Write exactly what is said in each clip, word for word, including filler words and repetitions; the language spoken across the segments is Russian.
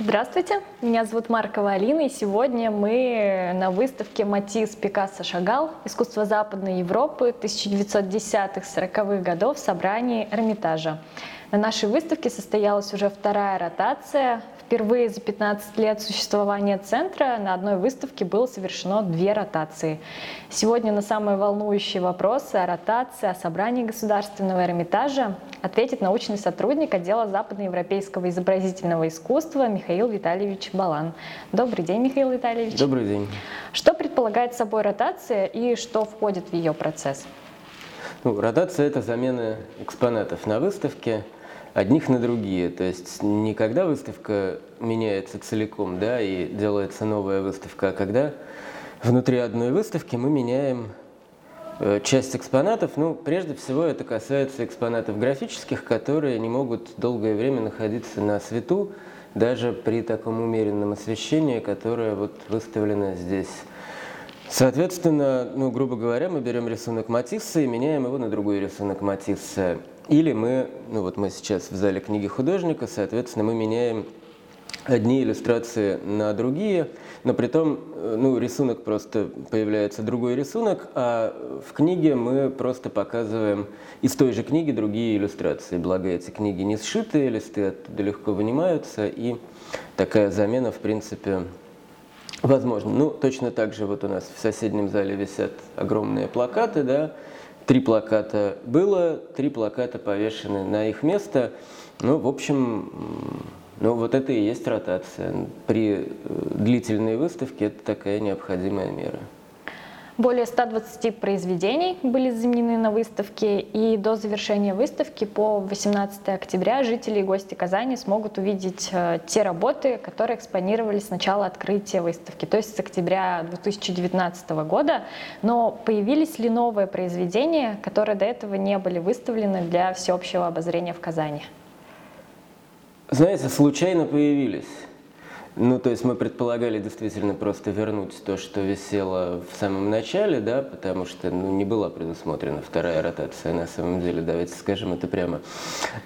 Здравствуйте, меня зовут Маркова Алина, и сегодня мы на выставке «Матисс, Пикассо, Шагал. Искусство Западной Европы тысяча девятьсот десятых-сороковых годов» в собрании Эрмитажа. На нашей выставке состоялась уже вторая ротация. Впервые за пятнадцать лет существования центра на одной выставке было совершено две ротации. Сегодня на самые волнующие вопросы о ротации, о собрании Государственного Эрмитажа ответит научный сотрудник Отдела западноевропейского изобразительного искусства Михаил Витальевич Балан. Добрый день, Михаил Витальевич. Добрый день. Что предполагает собой ротация и что входит в ее процесс? Ну, ротация – это замена экспонатов на выставке одних на другие, то есть не когда выставка меняется целиком, да, и делается новая выставка, а когда внутри одной выставки мы меняем э, часть экспонатов. Ну, прежде всего это касается экспонатов графических, которые не могут долгое время находиться на свету, даже при таком умеренном освещении, которое вот выставлено здесь. Соответственно, ну, грубо говоря, мы берем рисунок Матисса и меняем его на другой рисунок Матисса. Или мы, ну вот мы сейчас в зале книги художника, соответственно, мы меняем одни иллюстрации на другие, но при том, ну, рисунок просто появляется другой рисунок, а в книге мы просто показываем из той же книги другие иллюстрации. Благо эти книги не сшитые, листы оттуда легко вынимаются, и такая замена, в принципе, возможно. Ну, точно так же вот у нас в соседнем зале висят огромные плакаты, да, три плаката было, три плаката повешены на их место. Ну, в общем, ну, вот это и есть ротация. При длительной выставке это такая необходимая мера. Более ста двадцати произведений были заменены на выставке, и до завершения выставки по восемнадцатое октября жители и гости Казани смогут увидеть те работы, которые экспонировались с начала открытия выставки, то есть с октября две тысячи девятнадцатого года. Но появились ли новые произведения, которые до этого не были выставлены для всеобщего обозрения в Казани? Знаете, случайно появились. Ну, то есть мы предполагали действительно просто вернуть то, что висело в самом начале, да, потому что, ну, не была предусмотрена вторая ротация на самом деле, давайте скажем это прямо.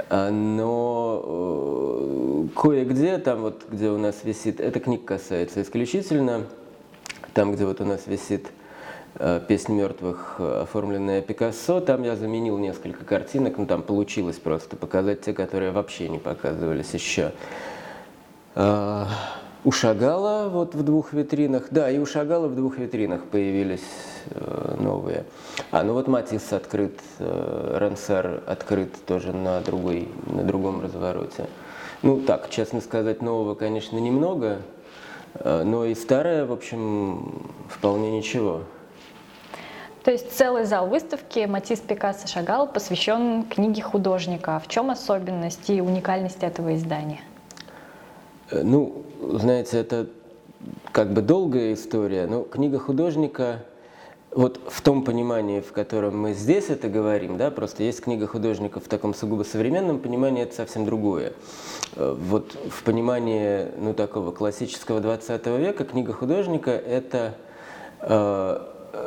Но кое-где, там вот, где у нас висит, эта книга касается исключительно, там, где вот у нас висит «Песнь мертвых», оформленная Пикассо, там я заменил несколько картинок, ну, там получилось просто показать те, которые вообще не показывались еще. У Шагала вот в двух витринах, да, и у Шагала в двух витринах появились э, новые. А, ну вот Матисс открыт, э, Рансар открыт тоже на, другой, на другом развороте. Ну так, честно сказать, нового, конечно, немного, э, но и старое, в общем, вполне ничего. То есть целый зал выставки «Матисс, Пикассо, Шагал» посвящен книге художника. В чем особенность и уникальность этого издания? Ну, знаете, это как бы долгая история, но книга художника, вот в том понимании, в котором мы здесь это говорим, да, просто есть книга художника в таком сугубо современном понимании, это совсем другое. Вот в понимании, ну, такого классического двадцатого века книга художника – это э,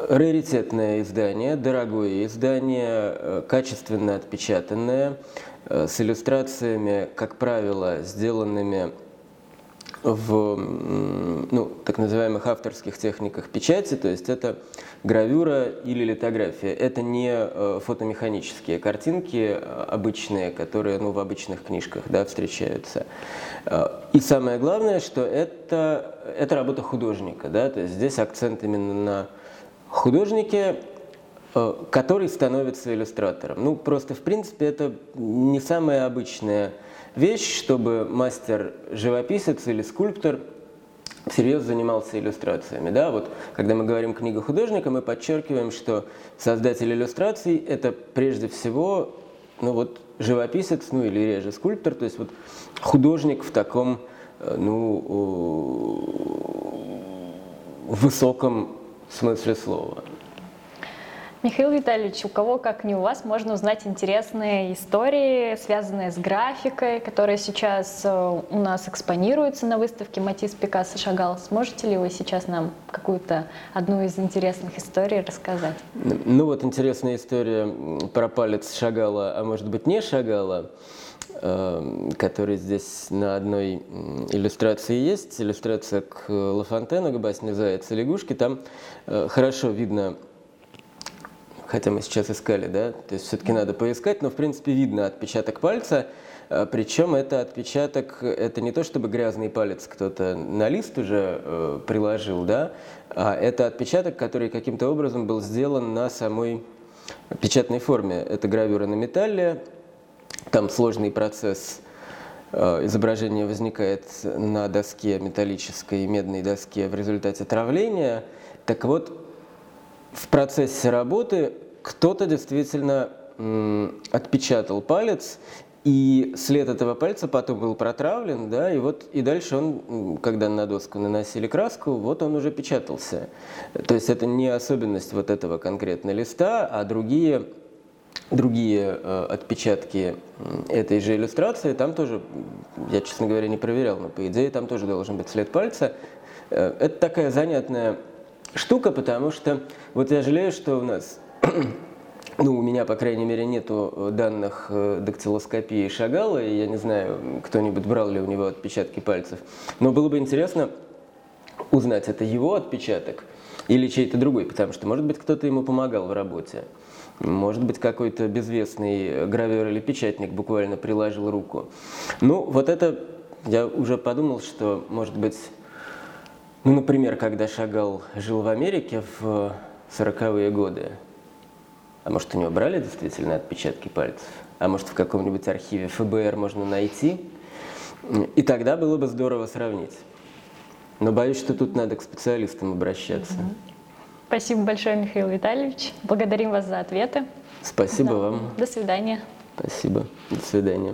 раритетное издание, дорогое издание, качественно отпечатанное, э, с иллюстрациями, как правило, сделанными в, ну, так называемых авторских техниках печати, то есть это гравюра или литография. Это не фотомеханические картинки обычные, которые, ну, в обычных книжках, да, встречаются. И самое главное, что это, это работа художника, да, то есть здесь акцент именно на художнике, который становится иллюстратором. Ну, просто, в принципе, это не самая обычная вещь, чтобы мастер-живописец или скульптор всерьез занимался иллюстрациями. Да? Вот, когда мы говорим «книга художника», мы подчеркиваем, что создатель иллюстраций – это прежде всего, ну, вот, живописец, ну, или реже скульптор, то есть вот, художник в таком, ну, высоком смысле слова. Михаил Витальевич, у кого, как не у вас, можно узнать интересные истории, связанные с графикой, которая сейчас у нас экспонируется на выставке «Матисс, Пикассо, Шагал». Сможете ли вы сейчас нам какую-то одну из интересных историй рассказать? Ну вот интересная история про палец Шагала, а может быть не Шагала. который здесь на одной иллюстрации есть, иллюстрация к Ла Фонтену, к басне «Заяц и лягушки», там хорошо видно, хотя мы сейчас искали, да, то есть все-таки надо поискать, но в принципе видно отпечаток пальца, причем это отпечаток, это не то чтобы грязный палец кто-то на лист уже э, приложил, да, а это отпечаток, который каким-то образом был сделан на самой печатной форме. Это гравюра на металле, там сложный процесс, э, изображение возникает на доске металлической, медной доске в результате травления. Так вот, в процессе работы кто-то действительно м, отпечатал палец, и след этого пальца потом был протравлен, да, и вот и дальше он, когда на доску наносили краску, вот он уже печатался. То есть это не особенность вот этого конкретно листа, а другие, другие э, отпечатки этой же иллюстрации, там тоже, я, честно говоря, не проверял, но по идее там тоже должен быть след пальца. Э, это такая занятная штука, потому что вот я жалею, что у нас, ну, у меня, по крайней мере, нету данных дактилоскопии Шагала, и я не знаю, кто-нибудь брал ли у него отпечатки пальцев, но было бы интересно узнать, это его отпечаток или чей-то другой, потому что, может быть, кто-то ему помогал в работе, может быть, какой-то безвестный гравер или печатник буквально приложил руку. Ну, вот это я уже подумал, что, может быть, ну, например, когда Шагал жил в Америке в сороковые годы, а может, у него брали действительно отпечатки пальцев, а может, в каком-нибудь архиве эф бэ эр можно найти, и тогда было бы здорово сравнить. Но боюсь, что тут надо к специалистам обращаться. Спасибо большое, Михаил Витальевич. Благодарим вас за ответы. Спасибо да. вам. До свидания. Спасибо. До свидания.